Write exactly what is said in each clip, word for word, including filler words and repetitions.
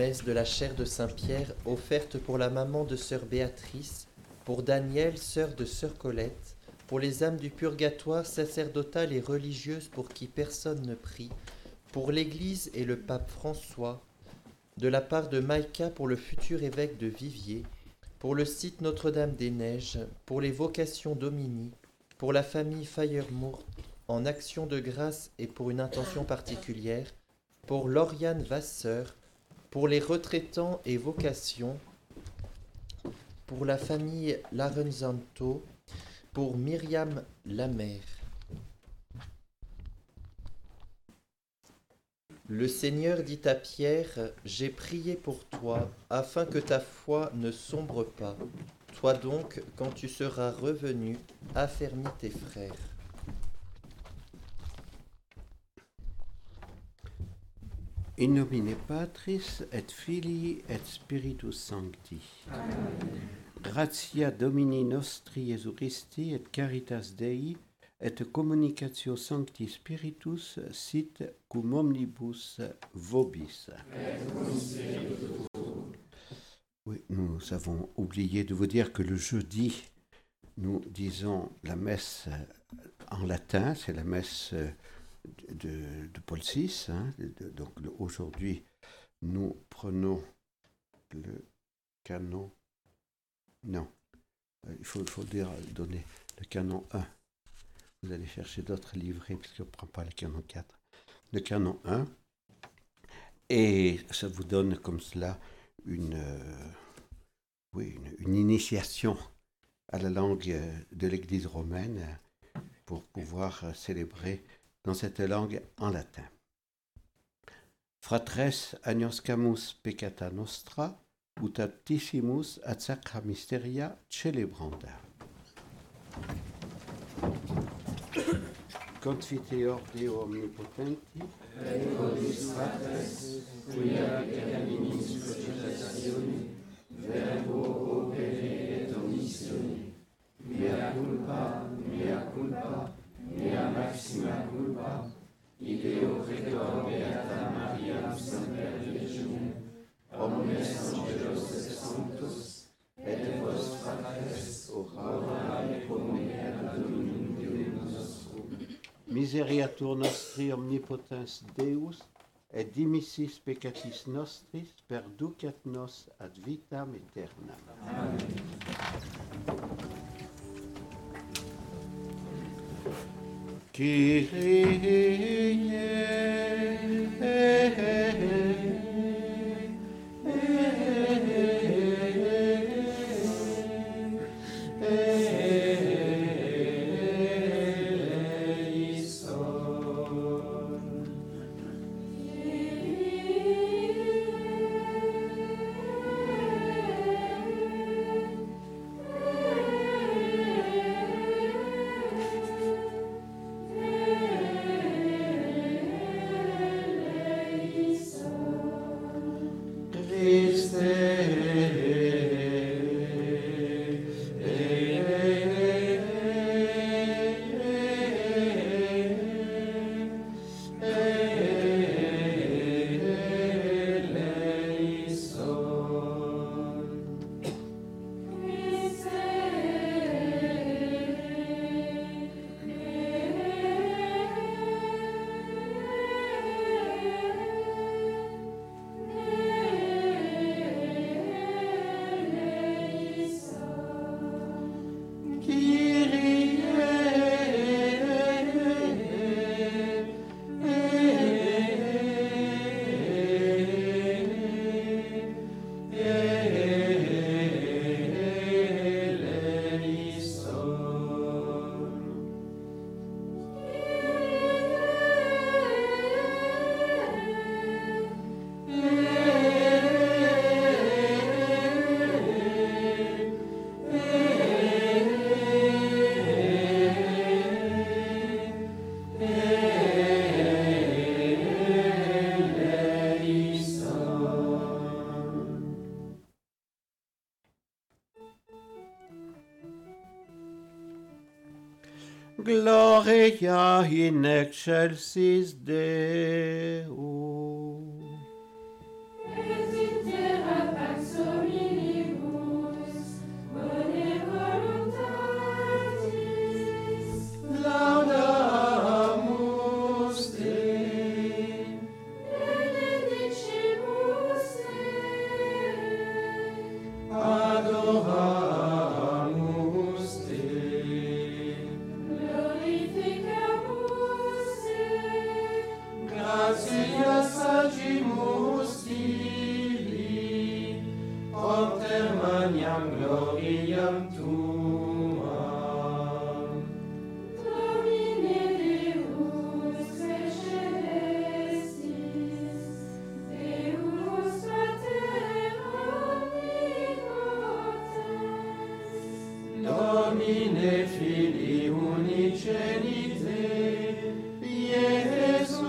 messe de la chaire de Saint-Pierre offerte pour la maman de Sœur Béatrice, pour Daniel, sœur de Sœur Colette, pour les âmes du purgatoire sacerdotales et religieuses pour qui personne ne prie, pour l'Église et le pape François, de la part de Maïka pour le futur évêque de Viviers, pour le site Notre-Dame-des-Neiges, pour les vocations Domini, pour la famille Firemoor en action de grâce et pour une intention particulière, pour Lauriane Vasseur, pour les retraitants et vocations, pour la famille Larenzanto, pour Myriam Lamer. Le Seigneur dit à Pierre, « J'ai prié pour toi, afin que ta foi ne sombre pas. Toi donc, quand tu seras revenu, affermis tes frères. » In nomine Patris et Filii et Spiritus Sancti. Amen. Gratia Domini nostri Jesu Christi et caritas Dei et communicatio Sancti Spiritus sit cum omnibus vobis. Oui, nous avons oublié de vous dire que le jeudi, nous disons la messe en latin, c'est la messe De, de Paul six, hein, de, donc le, aujourd'hui nous prenons le canon, non, il faut, faut dire, donner le canon un, vous allez chercher d'autres livrets puisqu'on ne prend pas le canon quatre, le canon un, et ça vous donne comme cela une, euh, oui, une, une initiation à la langue de l'Église romaine pour pouvoir célébrer dans cette langue en latin. Fratres agnoscamus peccata nostra, ut aptissimus ad sacra mysteria celebranda. Confiteor Deo omnipotenti, et nobis fratres, quia caminis cogitatione, verbo opere et omnissione, mea culpa, mea culpa, mea maxima culpa, ideo rector beata Mariam semper virginum, omnes angelos et sanctos, et vos fratres, ora pro nomina Dominum Deum nostrum. Miseriatur nostri omnipotens Deus, et dimissis peccatis nostris, perducat nos ad vitam aeternam. Amen. Kyrie. Gloria in excelsis Deo. Myriam gloriam tuam. Domine Deus crescedestis, Deus pater omnipotens. Domine Filii unigenite, Iesu.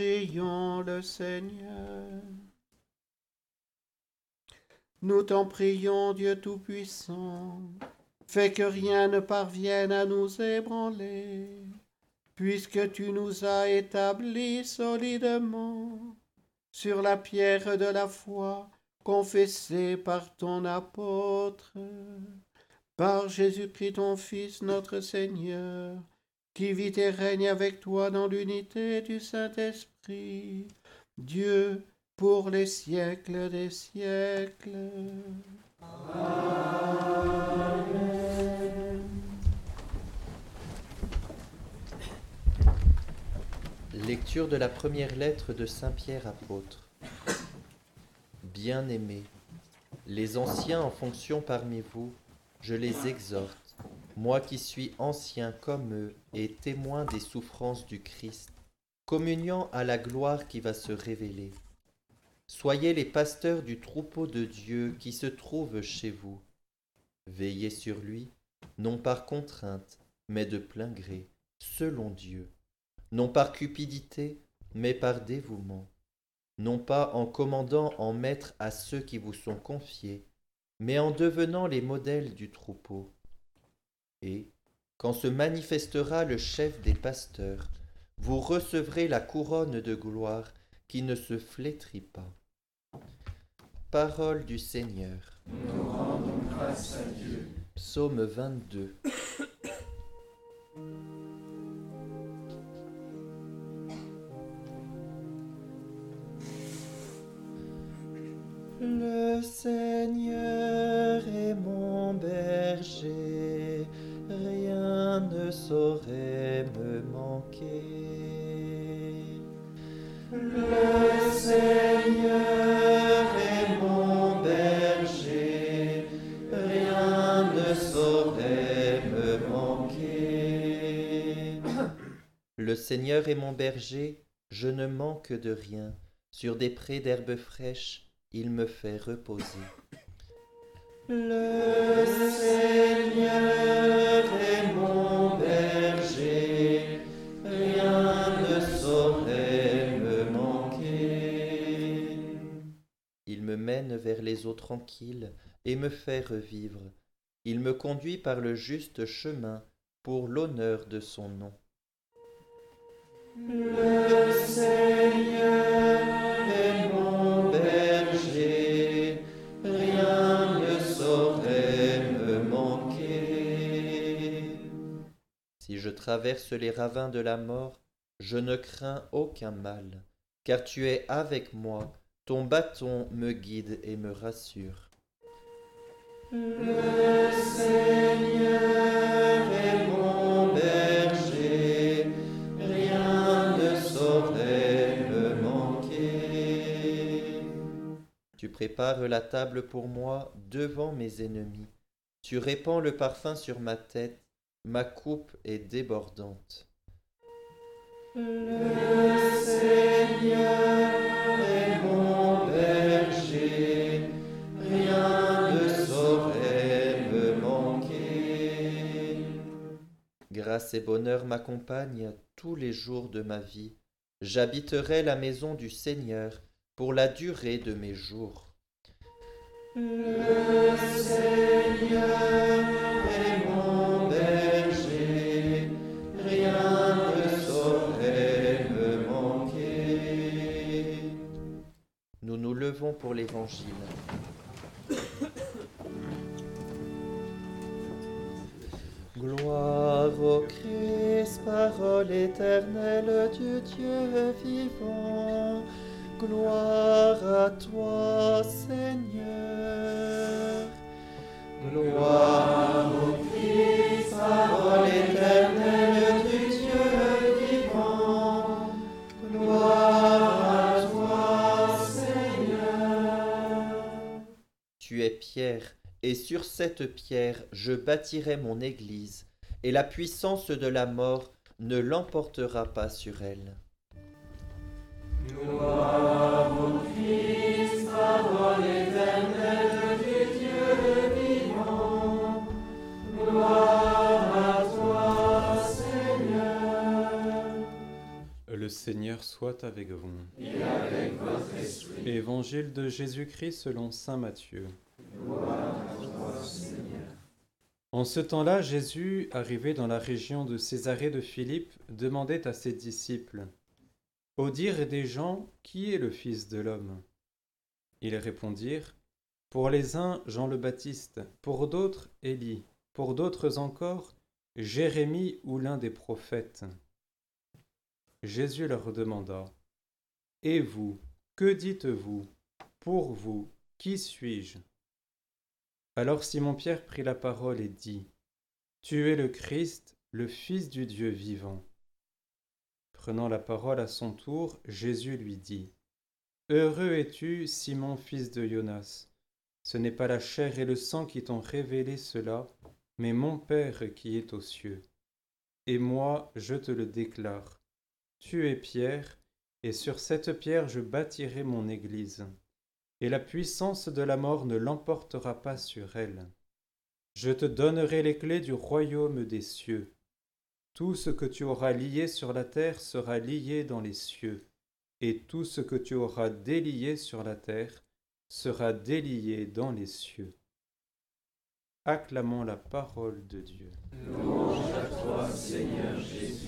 Prions le Seigneur. Nous t'en prions, Dieu Tout-Puissant, fais que rien ne parvienne à nous ébranler, puisque tu nous as établis solidement sur la pierre de la foi confessée par ton apôtre, par Jésus-Christ ton Fils, notre Seigneur, qui vit et règne avec toi dans l'unité du Saint-Esprit, Dieu, pour les siècles des siècles. Amen. Lecture de la première lettre de Saint Pierre, apôtre. Bien-aimés, les anciens en fonction parmi vous, je les exhorte, moi qui suis ancien comme eux et témoin des souffrances du Christ, communiant à la gloire qui va se révéler. Soyez les pasteurs du troupeau de Dieu qui se trouve chez vous. Veillez sur lui, non par contrainte, mais de plein gré, selon Dieu, non par cupidité, mais par dévouement, non pas en commandant en maître à ceux qui vous sont confiés, mais en devenant les modèles du troupeau. Et, quand se manifestera le chef des pasteurs, vous recevrez la couronne de gloire qui ne se flétrit pas. Parole du Seigneur. Nous rendons grâce à Dieu. Psaume vingt-deux. Le Seigneur est mon berger, rien ne saurait me manquer. Le Seigneur est mon berger, rien ne saurait me manquer. Le Seigneur est mon berger, je ne manque de rien. Sur des prés d'herbes fraîches, il me fait reposer. Le Seigneur est mon berger, rien ne saurait me manquer. Il me mène vers les eaux tranquilles et me fait revivre. Il me conduit par le juste chemin pour l'honneur de son nom. Le Seigneur est mon berger, rien ne saurait me manquer. Si je traverse les ravins de la mort, je ne crains aucun mal, car tu es avec moi, ton bâton me guide et me rassure. Le Seigneur est mon berger, rien ne saurait me manquer. Tu prépares la table pour moi devant mes ennemis. Tu répands le parfum sur ma tête, ma coupe est débordante. Le Seigneur est mon berger, rien ne saurait me manquer. Grâce et bonheur m'accompagnent tous les jours de ma vie. J'habiterai la maison du Seigneur pour la durée de mes jours. Le Seigneur est mon berger, rien ne saurait me manquer. Nous nous levons pour l'Évangile. Gloire au Christ, parole éternelle du Dieu vivant. Gloire à toi, Seigneur. Gloire au Christ, parole éternelle du Dieu vivant. Gloire à toi, Seigneur. Tu es pierre, et sur cette pierre je bâtirai mon église, et la puissance de la mort ne l'emportera pas sur elle. Gloire au Christ, parole éternelle du Dieu vivant. Gloire à toi, Seigneur. Le Seigneur soit avec vous. Et avec votre esprit. Évangile de Jésus-Christ selon saint Matthieu. Gloire à toi, Seigneur. En ce temps-là, Jésus, arrivé dans la région de Césarée de Philippe, demandait à ses disciples: au dire des gens, qui est le Fils de l'homme? Ils répondirent: pour les uns, Jean le Baptiste, pour d'autres, Élie, pour d'autres encore, Jérémie ou l'un des prophètes. Jésus leur demanda: et vous, que dites-vous? Pour vous, qui suis-je? Alors Simon-Pierre prit la parole et dit: tu es le Christ, le Fils du Dieu vivant. Prenant la parole à son tour, Jésus lui dit: « Heureux es-tu, Simon, fils de Jonas. Ce n'est pas la chair et le sang qui t'ont révélé cela, mais mon Père qui est aux cieux. Et moi, je te le déclare. Tu es Pierre, et sur cette pierre je bâtirai mon Église. Et la puissance de la mort ne l'emportera pas sur elle. Je te donnerai les clés du royaume des cieux. Tout ce que tu auras lié sur la terre sera lié dans les cieux, et tout ce que tu auras délié sur la terre sera délié dans les cieux. » Acclamons la parole de Dieu. Louange à toi, Seigneur Jésus.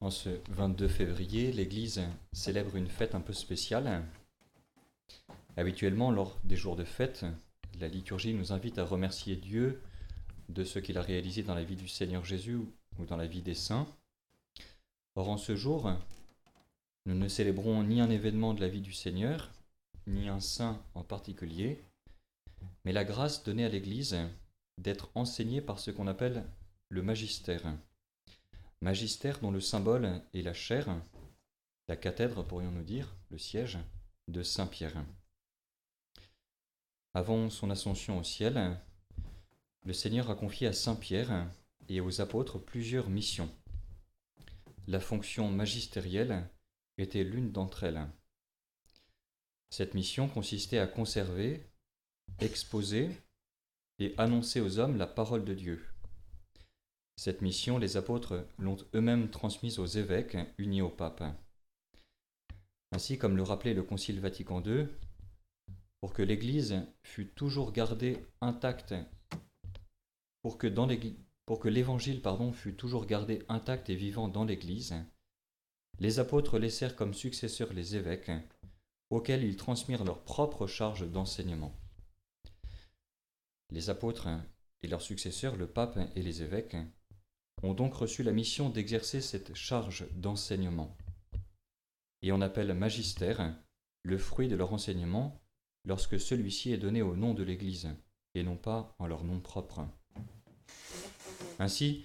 En ce vingt-deux février, l'Église célèbre une fête un peu spéciale. Habituellement, lors des jours de fête, la liturgie nous invite à remercier Dieu de ce qu'il a réalisé dans la vie du Seigneur Jésus ou dans la vie des saints. Or, en ce jour, nous ne célébrons ni un événement de la vie du Seigneur, ni un saint en particulier, mais la grâce donnée à l'Église d'être enseignée par ce qu'on appelle le magistère. Magistère dont le symbole est la chaire, la cathèdre pourrions-nous dire, le siège de Saint-Pierre. Avant son ascension au ciel, le Seigneur a confié à Saint-Pierre et aux apôtres plusieurs missions. La fonction magistérielle était l'une d'entre elles. Cette mission consistait à conserver, exposer et annoncer aux hommes la parole de Dieu. Cette mission, les apôtres l'ont eux-mêmes transmise aux évêques, unis au pape. Ainsi, comme le rappelait le Concile Vatican deux, pour que l'Église fût toujours gardée intacte, pour que, dans pour que l'Évangile pardon, fût toujours gardé intact et vivant dans l'Église, les apôtres laissèrent comme successeurs les évêques, auxquels ils transmirent leur propre charge d'enseignement. Les apôtres et leurs successeurs, le pape et les évêques, ont donc reçu la mission d'exercer cette charge d'enseignement. Et on appelle magistère le fruit de leur enseignement lorsque celui-ci est donné au nom de l'Église, et non pas en leur nom propre. Ainsi,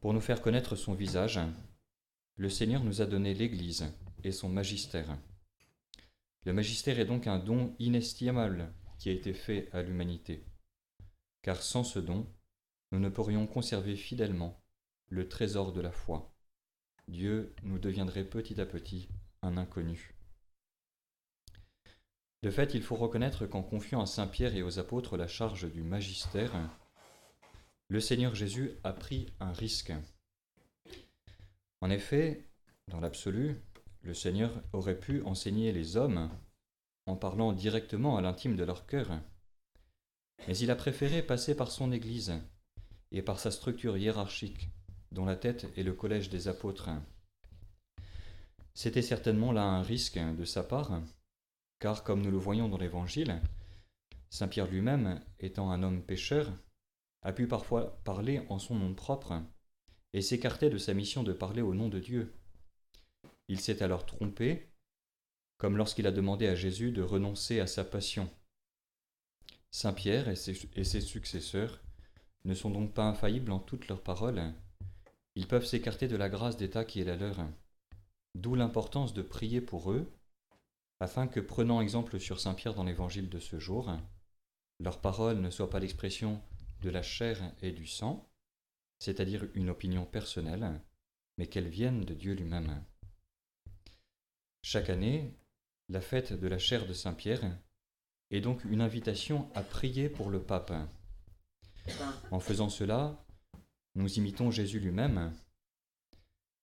pour nous faire connaître son visage, le Seigneur nous a donné l'Église et son magistère. Le magistère est donc un don inestimable qui a été fait à l'humanité, car sans ce don, nous ne pourrions conserver fidèlement le trésor de la foi. Dieu nous deviendrait petit à petit un inconnu. De fait, il faut reconnaître qu'en confiant à Saint Pierre et aux apôtres la charge du magistère, le Seigneur Jésus a pris un risque. En effet, dans l'absolu, le Seigneur aurait pu enseigner les hommes en parlant directement à l'intime de leur cœur. Mais il a préféré passer par son Église et par sa structure hiérarchique, dont la tête est le collège des apôtres. C'était certainement là un risque de sa part, car comme nous le voyons dans l'Évangile, Saint Pierre lui-même, étant un homme pécheur, a pu parfois parler en son nom propre et s'écarter de sa mission de parler au nom de Dieu. Il s'est alors trompé, comme lorsqu'il a demandé à Jésus de renoncer à sa passion. Saint Pierre et ses, et ses successeurs ne sont donc pas infaillibles en toutes leurs paroles. Ils peuvent s'écarter de la grâce d'État qui est la leur. D'où l'importance de prier pour eux, afin que, prenant exemple sur Saint Pierre dans l'Évangile de ce jour, leurs paroles ne soient pas l'expression de la chair et du sang, c'est-à-dire une opinion personnelle, mais qu'elles viennent de Dieu lui-même. Chaque année, la fête de la chair de Saint-Pierre est donc une invitation à prier pour le pape. En faisant cela, nous imitons Jésus lui-même,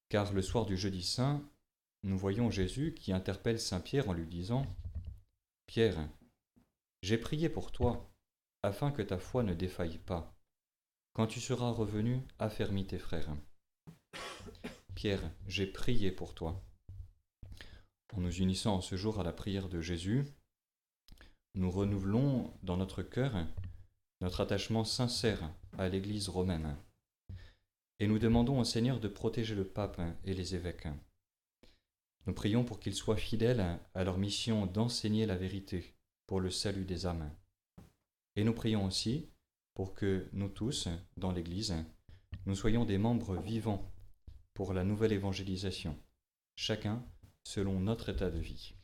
car le soir du jeudi saint, nous voyons Jésus qui interpelle Saint-Pierre en lui disant « Pierre, j'ai prié pour toi, afin que ta foi ne défaille pas. Quand tu seras revenu, affermis tes frères. Pierre, j'ai prié pour toi. » En nous unissant en ce jour à la prière de Jésus, nous renouvelons dans notre cœur notre attachement sincère à l'Église romaine et nous demandons au Seigneur de protéger le pape et les évêques. Nous prions pour qu'ils soient fidèles à leur mission d'enseigner la vérité pour le salut des âmes. Et nous prions aussi pour que nous tous, dans l'Église, nous soyons des membres vivants pour la nouvelle évangélisation, chacun selon notre état de vie.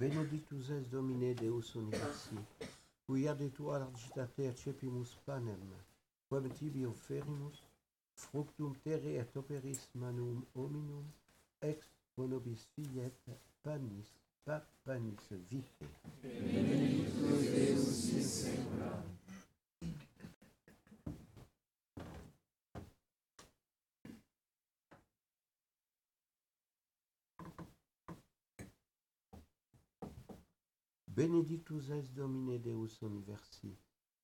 benedictus es Domine Deus Universi, qui aditu agitater cepimus panem, quem tibi offerimus, fructum terre et operis manum hominum, ex monobis filet panis, pa panis vite. Benedictus Deus in secula. Benedictus es Domine Deus Universi,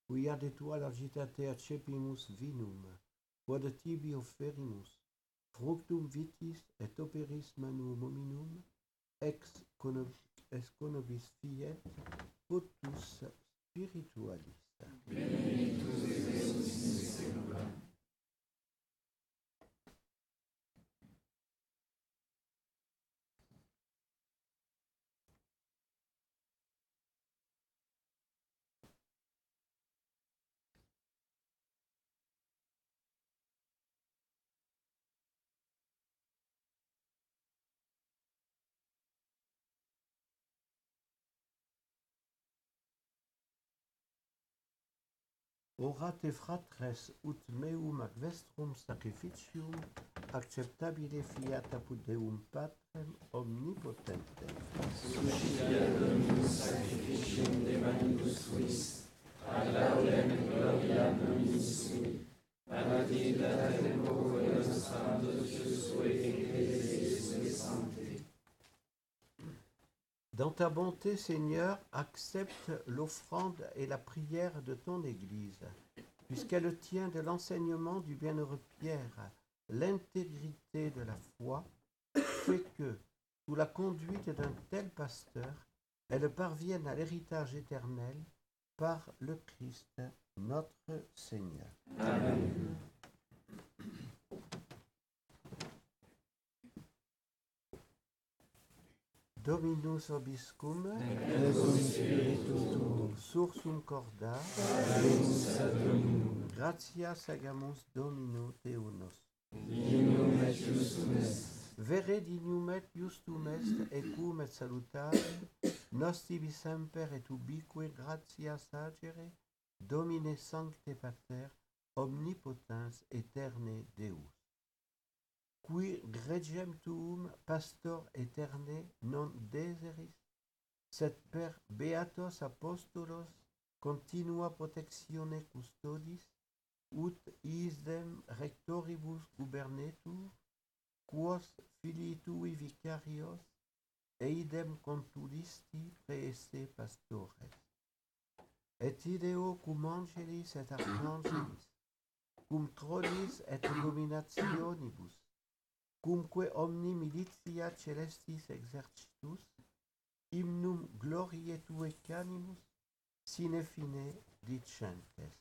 qui adetua agitatea cepimus vinum, quod tibi offerimus, fructum vitis et operis manum hominum, ex conobis fiet, potus spiritualis. Benedictus Deus in secula. Orate fratres ut meum ac vestrum sacrificium acceptabile fiat apud Deum Patrem omnipotentem. Suscitia Dominus sacrificium de manibus suis, ad laudem gloria nominis sui, amadida tempore nostra dotius sui ecclesiae sui sancti. Dans ta bonté, Seigneur, accepte l'offrande et la prière de ton Église, puisqu'elle tient de l'enseignement du bienheureux Pierre, l'intégrité de la foi, fait que, sous la conduite d'un tel pasteur, elle parvienne à l'héritage éternel par le Christ, notre Seigneur. Amen. Dominus obiscum, et spiritu, sursum corda, gratia sagamus domino teunos. Dignum et justum est. Vere dignum et justum est, ecum et salutare, nostibi semper et ubique gratia sagere, domine sancte pater, omnipotens aeterne Deus. Qui gregem tuum pastor aeterne non deseris, sed per beatos apostolos continua protectione custodis, ut isdem rectoribus gubernetur, quos filii tui vicarios, eidem contulisti preesse pastores. Et ideo cum angelis et archangelis, cum tronis et dominationibus, cumque omni militia celestis exercitus, hymnum gloriae tue canimus, sine fine dicentes.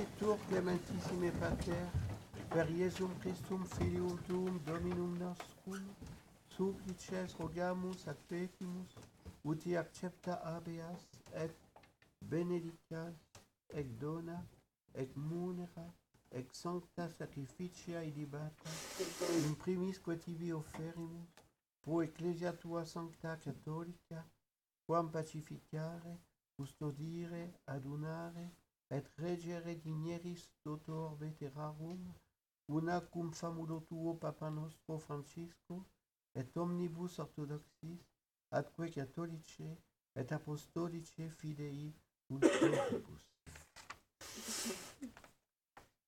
Angitur clementissime pater, per Iesum Christum filium tuum dominum nostrum, supplices rogamus ad petimus, uti accepta habeas, et benedicas, et dona, et munera, et sancta sacrificia illibata, in primis quo tibi offerimus, pro ecclesia tua sancta catholica, quam pacificare, custodire, adunare, et regere digneris totor veterarum, una cum famulo tuo Papa nostro Francisco, et omnibus orthodoxis, atque catholice, et apostolice fidei ultribus.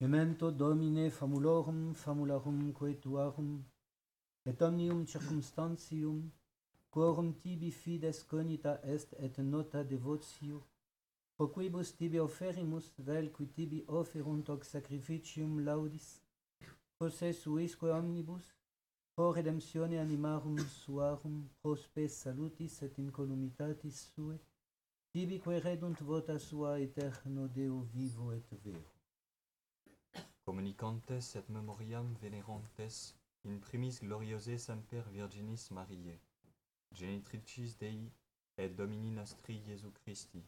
Memento Domine famulorum famularum coetuarum, et omnium circumstantium, quorum tibi fides conita est et nota devotio, quibus tibi offerimus, vel qui tibi offerunt hoc sacrificium laudis, posse suisque omnibus, pro redemptione animarum suarum, prospe salutis et incolumitatis sue, tibi quae redunt vota sua eterno Deo vivo et vero. Communicantes et memoriam venerantes, in primis gloriose semper Virginis Mariae, genitricis Dei et Domini nostri Iesu Christi,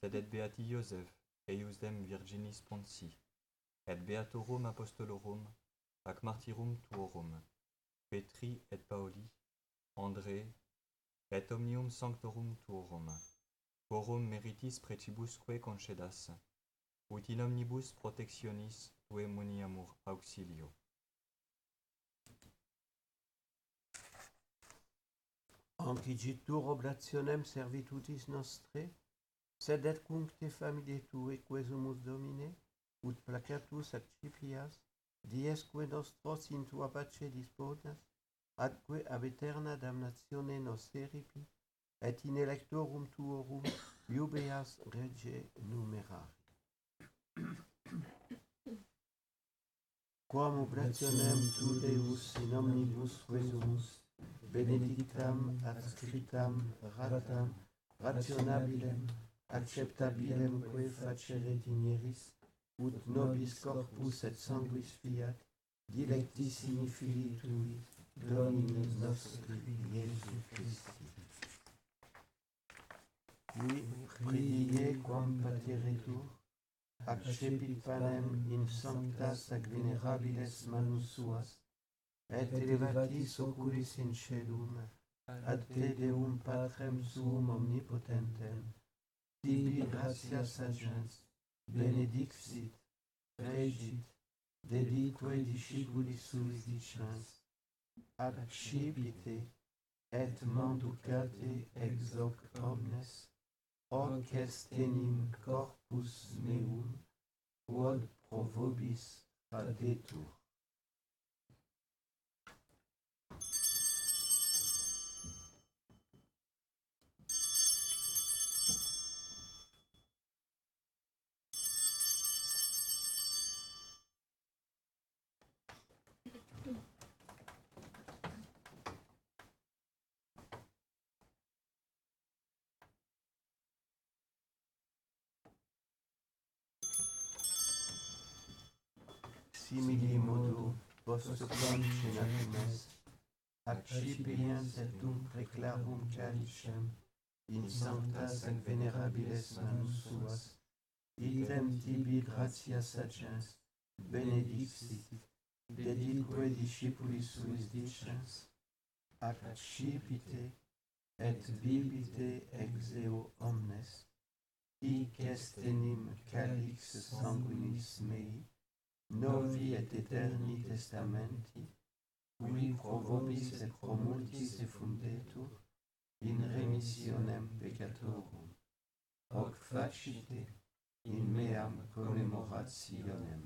sed et beati Iosef, eiusdem Virginis Ponsi, et beatorum apostolorum, ac martyrum tuorum, Petri et Paoli, André, et omnium sanctorum tuorum, quorum meritis precibusque concedas, ut in omnibus protectionis tue muniamur auxilio. Ancigitur oblationem servitutis nostre, sed et cuncte familie tue quesumus Domine, ut placatus acciplias, diesque nostros in tua pace dispotas, atque ab eterna damnatione nos eripi, et in electorum tuorum iubeas rege numerari. Quam oblationem tu Deus in omnibus quesumus, benedictam, adscritam, ratam, rationabilem, acceptabilemque facere digneris, ut nobis corpus et sanguis fiat, dilectissimi filii tui, Domine nostri Iesu Christi. Qui priie quam pateretur, accepit panem in sanctas ac venerabiles manus suas, et elevatis oculis in celum, ad te Deum Patrem suum omnipotentem, tibi gratias agens, benedixit, regit, dedique discipulis suis dicens, accipite, et manducate ex hoc omnes, hoc est enim corpus meum, quod pro vobis adetur. Simili modo, postquam cenatum est, accipiens et um preclarum calicem, in sanctas et venerabiles manus suas, idem tibi gratias agens, benedixit, dedique discipulis suis dicens, accipite, et bibite ex eo omnes, hic est enim calix sanguinis mei, novi et eterni testamenti, qui pro vobis et pro multis effundetur, in remissionem peccatorum, hoc facite in meam commemorationem.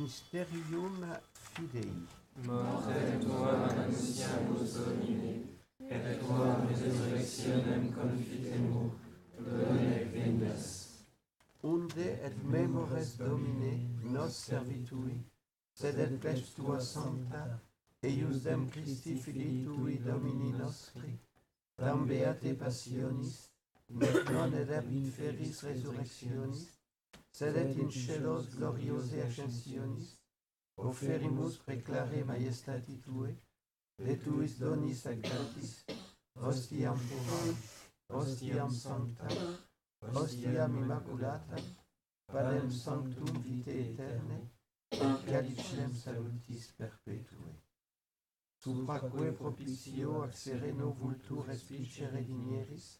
Mysterium Fidei. Mortem tuam annunciamus Domine, et tuam resurrectionem confitemur, Domine vendas. Unde et memores Domine nos servitui, sed et pes tua sancta, eiusdem Christi Filii tui Domini nostri, tam beate passionis, nec non edabit feris resurrectionis, sed et in celos gloriose ascensionis, offerimus preclare maiestati tue, de tuis donis sagratis, ostiam puram, ostiam sancta, ostiam immaculata, panem sanctum vitae aeterne, et calicem salutis perpetue. Supraque propitio accereno vultur espicere dinieris,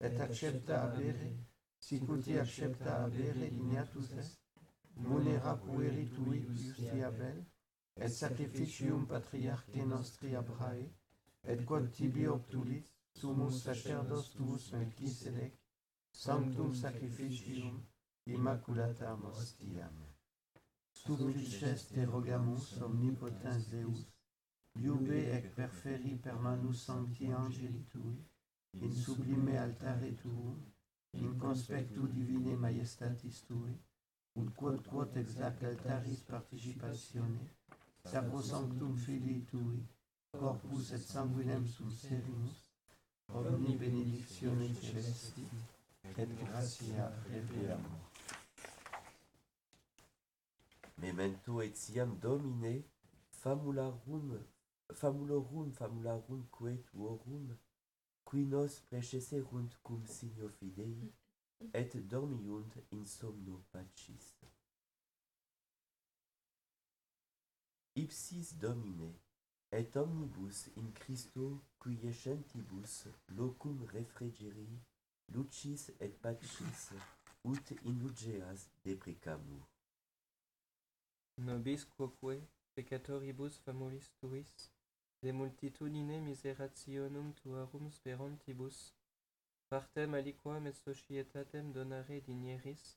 et accepta habere, sicuti accepta habere dignatus est, munera pueri tui justi abel, et sacrificium patriarche nostri Abrae, et quod tibi obtulit, sumus sacerdos tuus Melchisedec, sanctum sacrificium immaculatam ostiam. Supplices te rogamus omnipotens Deus, iube ec perferi per manus sancti angeli tui, in sublime altare tuum, in conspectu divine maiestatis tui, ut quod quod exact altaris participatione, sacro sanctum filii tui, corpus et sanguinem subserimus, omni benedictione celesti, et gratia rebeamur. Memento etiam Domine, famularum, famulorum, famularum quae tuorum, qui nos precesserunt cum signo fidei, et dormiunt in somno pacis. Ipsis Domine, et omnibus in Christo quiescentibus locum refrigeri, lucis et pacis, ut in lugeas deprecamur. Nobis quoque peccatoribus famulis tuis, de multitudine miserationum tuarum sperantibus, partem aliquam et societatem donare dinieris,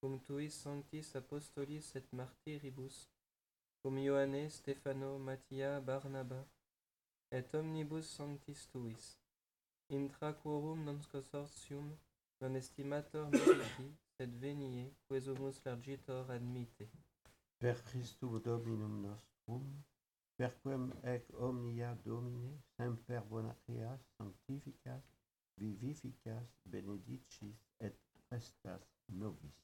cum tuis sanctis apostolis et martiribus, cum Ioannes, Stefano, Matia, Barnaba, et omnibus sanctis tuis, intra quorum non consortium, non estimator mihi, sed venie, quesumus largitor admite. Per Christum Dominum nostrum, perquem ec omnia Domine, semper bona creas, sanctificas, vivificas, benedicis et prestas nobis.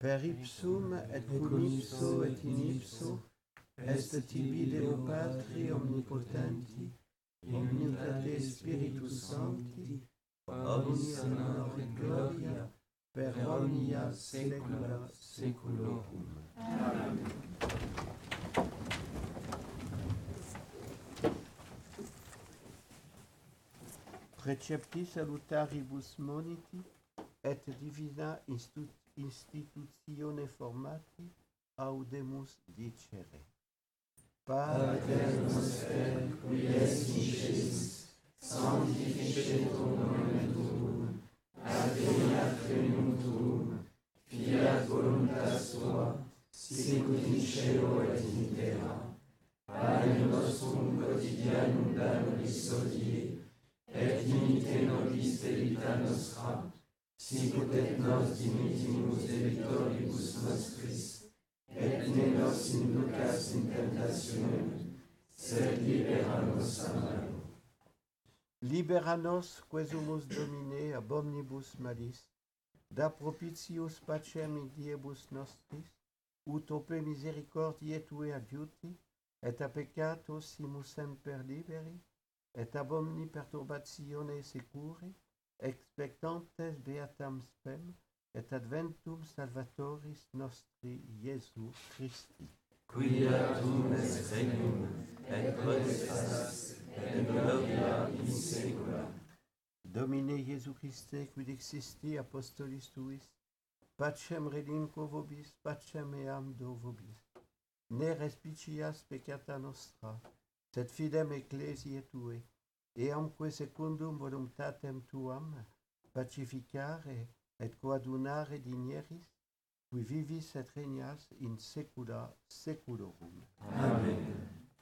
Per ipsum et cum ipso et in ipso, est tibi Deo Patri omnipotenti, omnitate Spiritus Sancti, omnis honor et gloria, per omnia saecula saeculorum. Amen. Precepti salutaribus moniti, et divina institutione formati, audemus dicere. Pater noster, qui es in cielis, sanctificetur nomen tuum, adveniat regnum tuum, fiat voluntas tua, sicut in cielo et in terra. Panem nostrum quotidianum da nobis hodie, et dimite nobis debita nostra, sicut et nos dimitimus debitoribus nostris, et ne nos inducas in tentationem, sed libera nos a malo. Libera nos, quesumus Domine, ab omnibus malis, da propitius pacem in diebus nostris, ut ope misericordiae tue adiuti, et a peccato simus semper liberi, et ab omni perturbatione securi, expectantes beatam spem, et adventum salvatoris nostri Iesu Christi. Quiatum est regnum, et potestas, et gloria in saecula. Domine Iesu Christe, quid existi apostolis tuis, pacem redimco vobis, pacem eam do vobis. Ne respicias peccata nostra, sed fidem ecclesiae tue, eamque secundum voluntatem tuam pacificare et coadunare digneris, qui vivis et regnas in saecula saeculorum. Amen.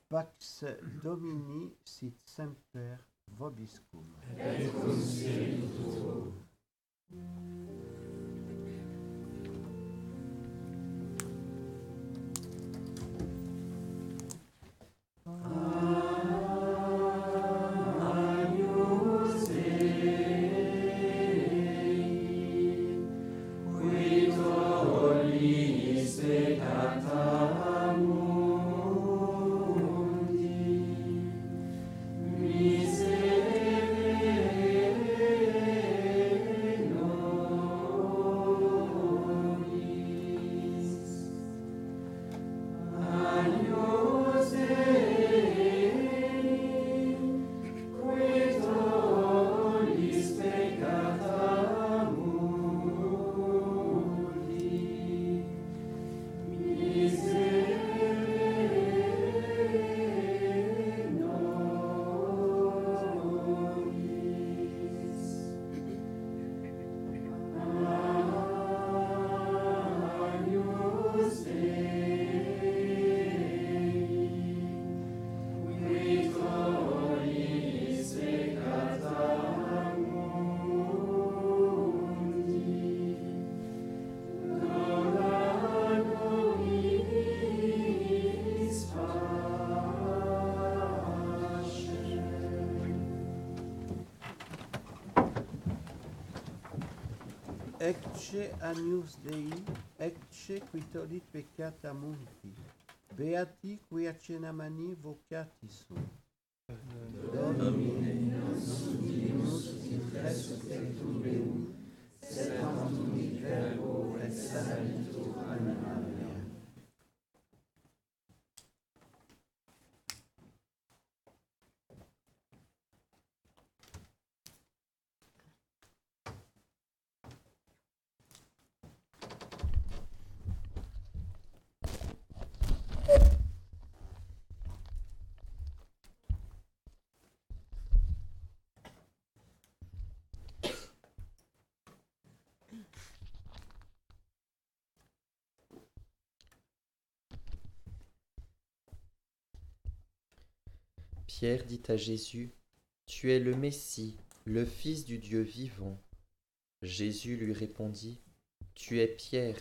Pax Domini sit semper vobiscum. Et cum spiritu tuo. Ecce agnus Dei, ecce qui tolit peccata mundi, beati qui a cenamani vocati sunt. Domine, non sudimus in presso tectum Deum, sed quantum in verbo et salitu animale. Pierre dit à Jésus, « Tu es le Messie, le Fils du Dieu vivant. » Jésus lui répondit, « Tu es Pierre,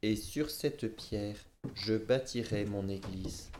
et sur cette pierre, je bâtirai mon Église. »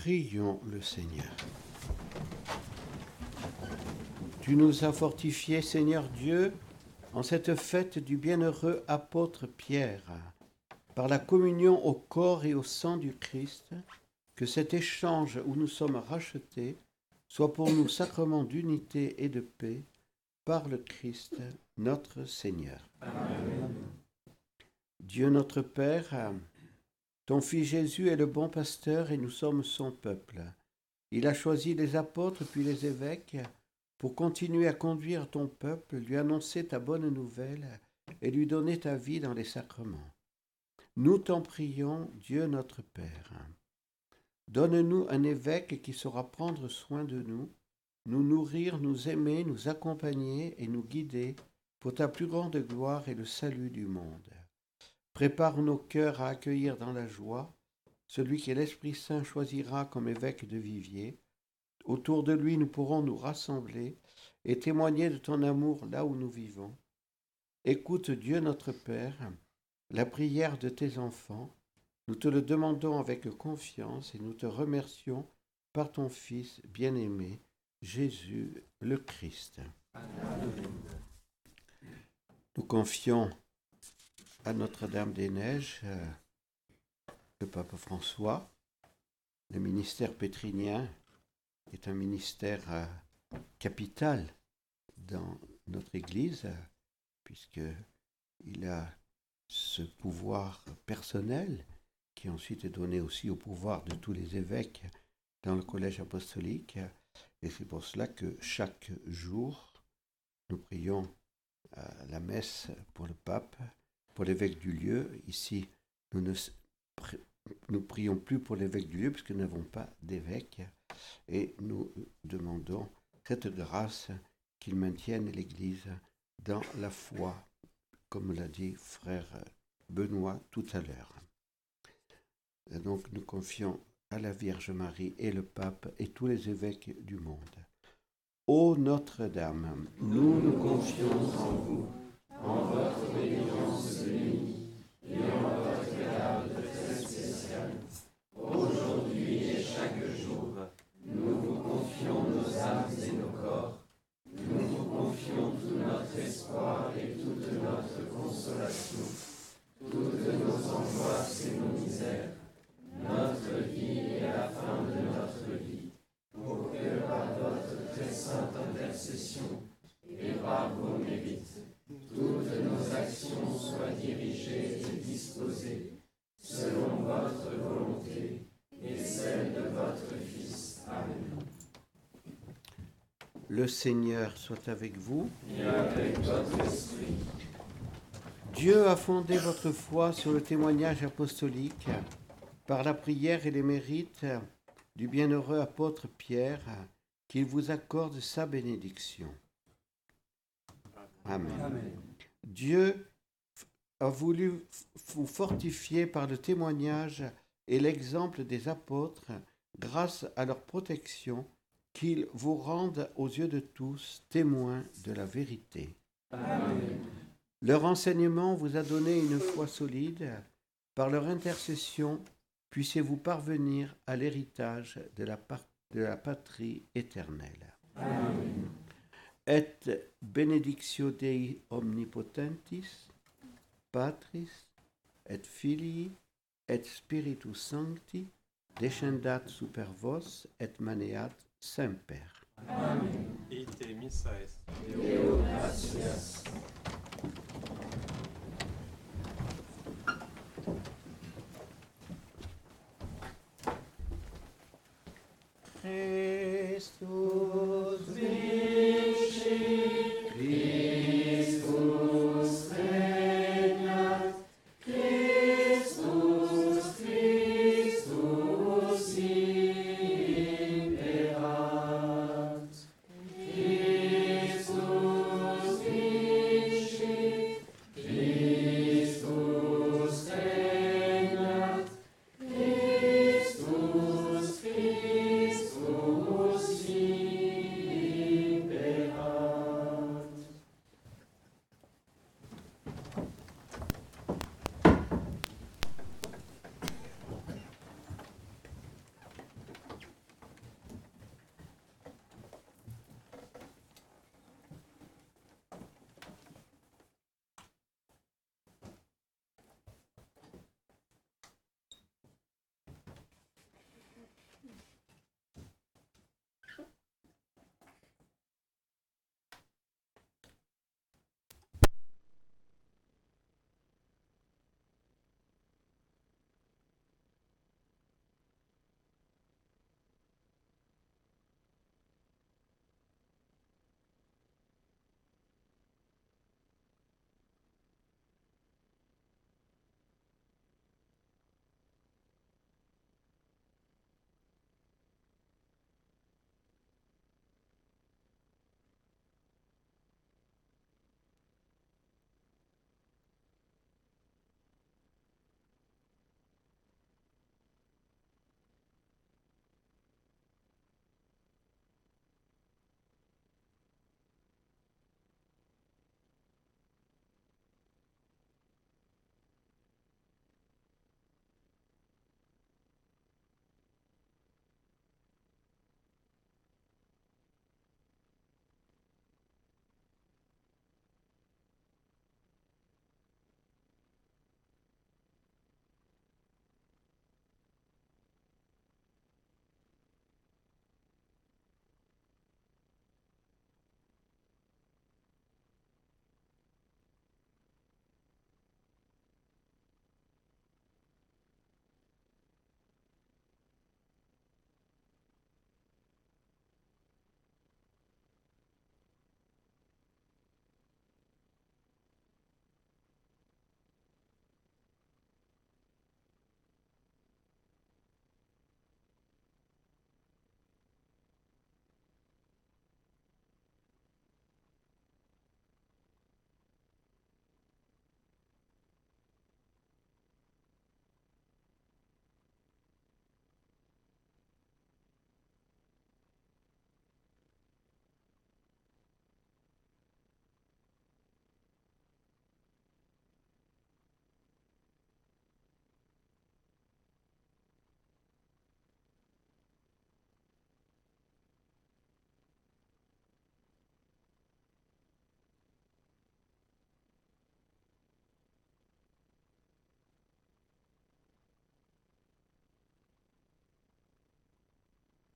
Prions le Seigneur. Tu nous as fortifiés, Seigneur Dieu, en cette fête du bienheureux apôtre Pierre, par la communion au corps et au sang du Christ, que cet échange où nous sommes rachetés soit pour nous sacrement d'unité et de paix, par le Christ, notre Seigneur. Amen. Dieu notre Père, ton Fils Jésus est le bon pasteur et nous sommes son peuple. Il a choisi les apôtres puis les évêques pour continuer à conduire ton peuple, lui annoncer ta bonne nouvelle et lui donner ta vie dans les sacrements. Nous t'en prions, Dieu notre Père. Donne-nous un évêque qui saura prendre soin de nous, nous nourrir, nous aimer, nous accompagner et nous guider pour ta plus grande gloire et le salut du monde. Prépare nos cœurs à accueillir dans la joie celui que l'Esprit Saint choisira comme évêque de Viviers. Autour de lui, nous pourrons nous rassembler et témoigner de ton amour là où nous vivons. Écoute, Dieu notre Père, la prière de tes enfants. Nous te le demandons avec confiance et nous te remercions par ton Fils bien-aimé, Jésus le Christ. Amen. Nous confions à Notre-Dame-des-Neiges le pape François. Le ministère pétrinien est un ministère capital dans notre Église, puisqu'il a ce pouvoir personnel qui ensuite est donné aussi au pouvoir de tous les évêques dans le collège apostolique. Et c'est pour cela que chaque jour, nous prions à la messe pour le pape, pour l'évêque du lieu. Ici, nous ne nous prions plus pour l'évêque du lieu, puisque nous n'avons pas d'évêque. Et nous demandons cette grâce qu'il maintienne l'Église dans la foi, comme l'a dit frère Benoît tout à l'heure. Et donc, nous confions à la Vierge Marie et le Pape et tous les évêques du monde. Ô Notre-Dame, nous nous confions en vous, en votre obédience unie et en votre garde très spéciale. Aujourd'hui et chaque jour, nous vous confions nos âmes et nos corps. Nous vous confions tout notre espoir et toute notre consolation, toutes nos angoisses et nos misères, notre vie et la fin de notre vie, pour que par votre très sainte intercession et par vos mérites, toutes nos actions soient dirigées et disposées selon votre volonté et celle de votre Fils. Amen. Le Seigneur soit avec vous et avec votre esprit. Dieu a fondé votre foi sur le témoignage apostolique, par la prière et les mérites du bienheureux apôtre Pierre, qu'il vous accorde sa bénédiction. Amen. Amen. Dieu a voulu vous fortifier par le témoignage et l'exemple des apôtres, grâce à leur protection, qu'ils vous rendent aux yeux de tous témoins de la vérité. Amen. Leur enseignement vous a donné une foi solide. Par leur intercession, puissiez-vous parvenir à l'héritage de la, part, de la patrie éternelle. Amen. Et benedictio Dei omnipotentis, Patris, et Filii, et Spiritus Sancti, descendat super vos, et maneat semper. Amen. Ite missa est. Deo gratias.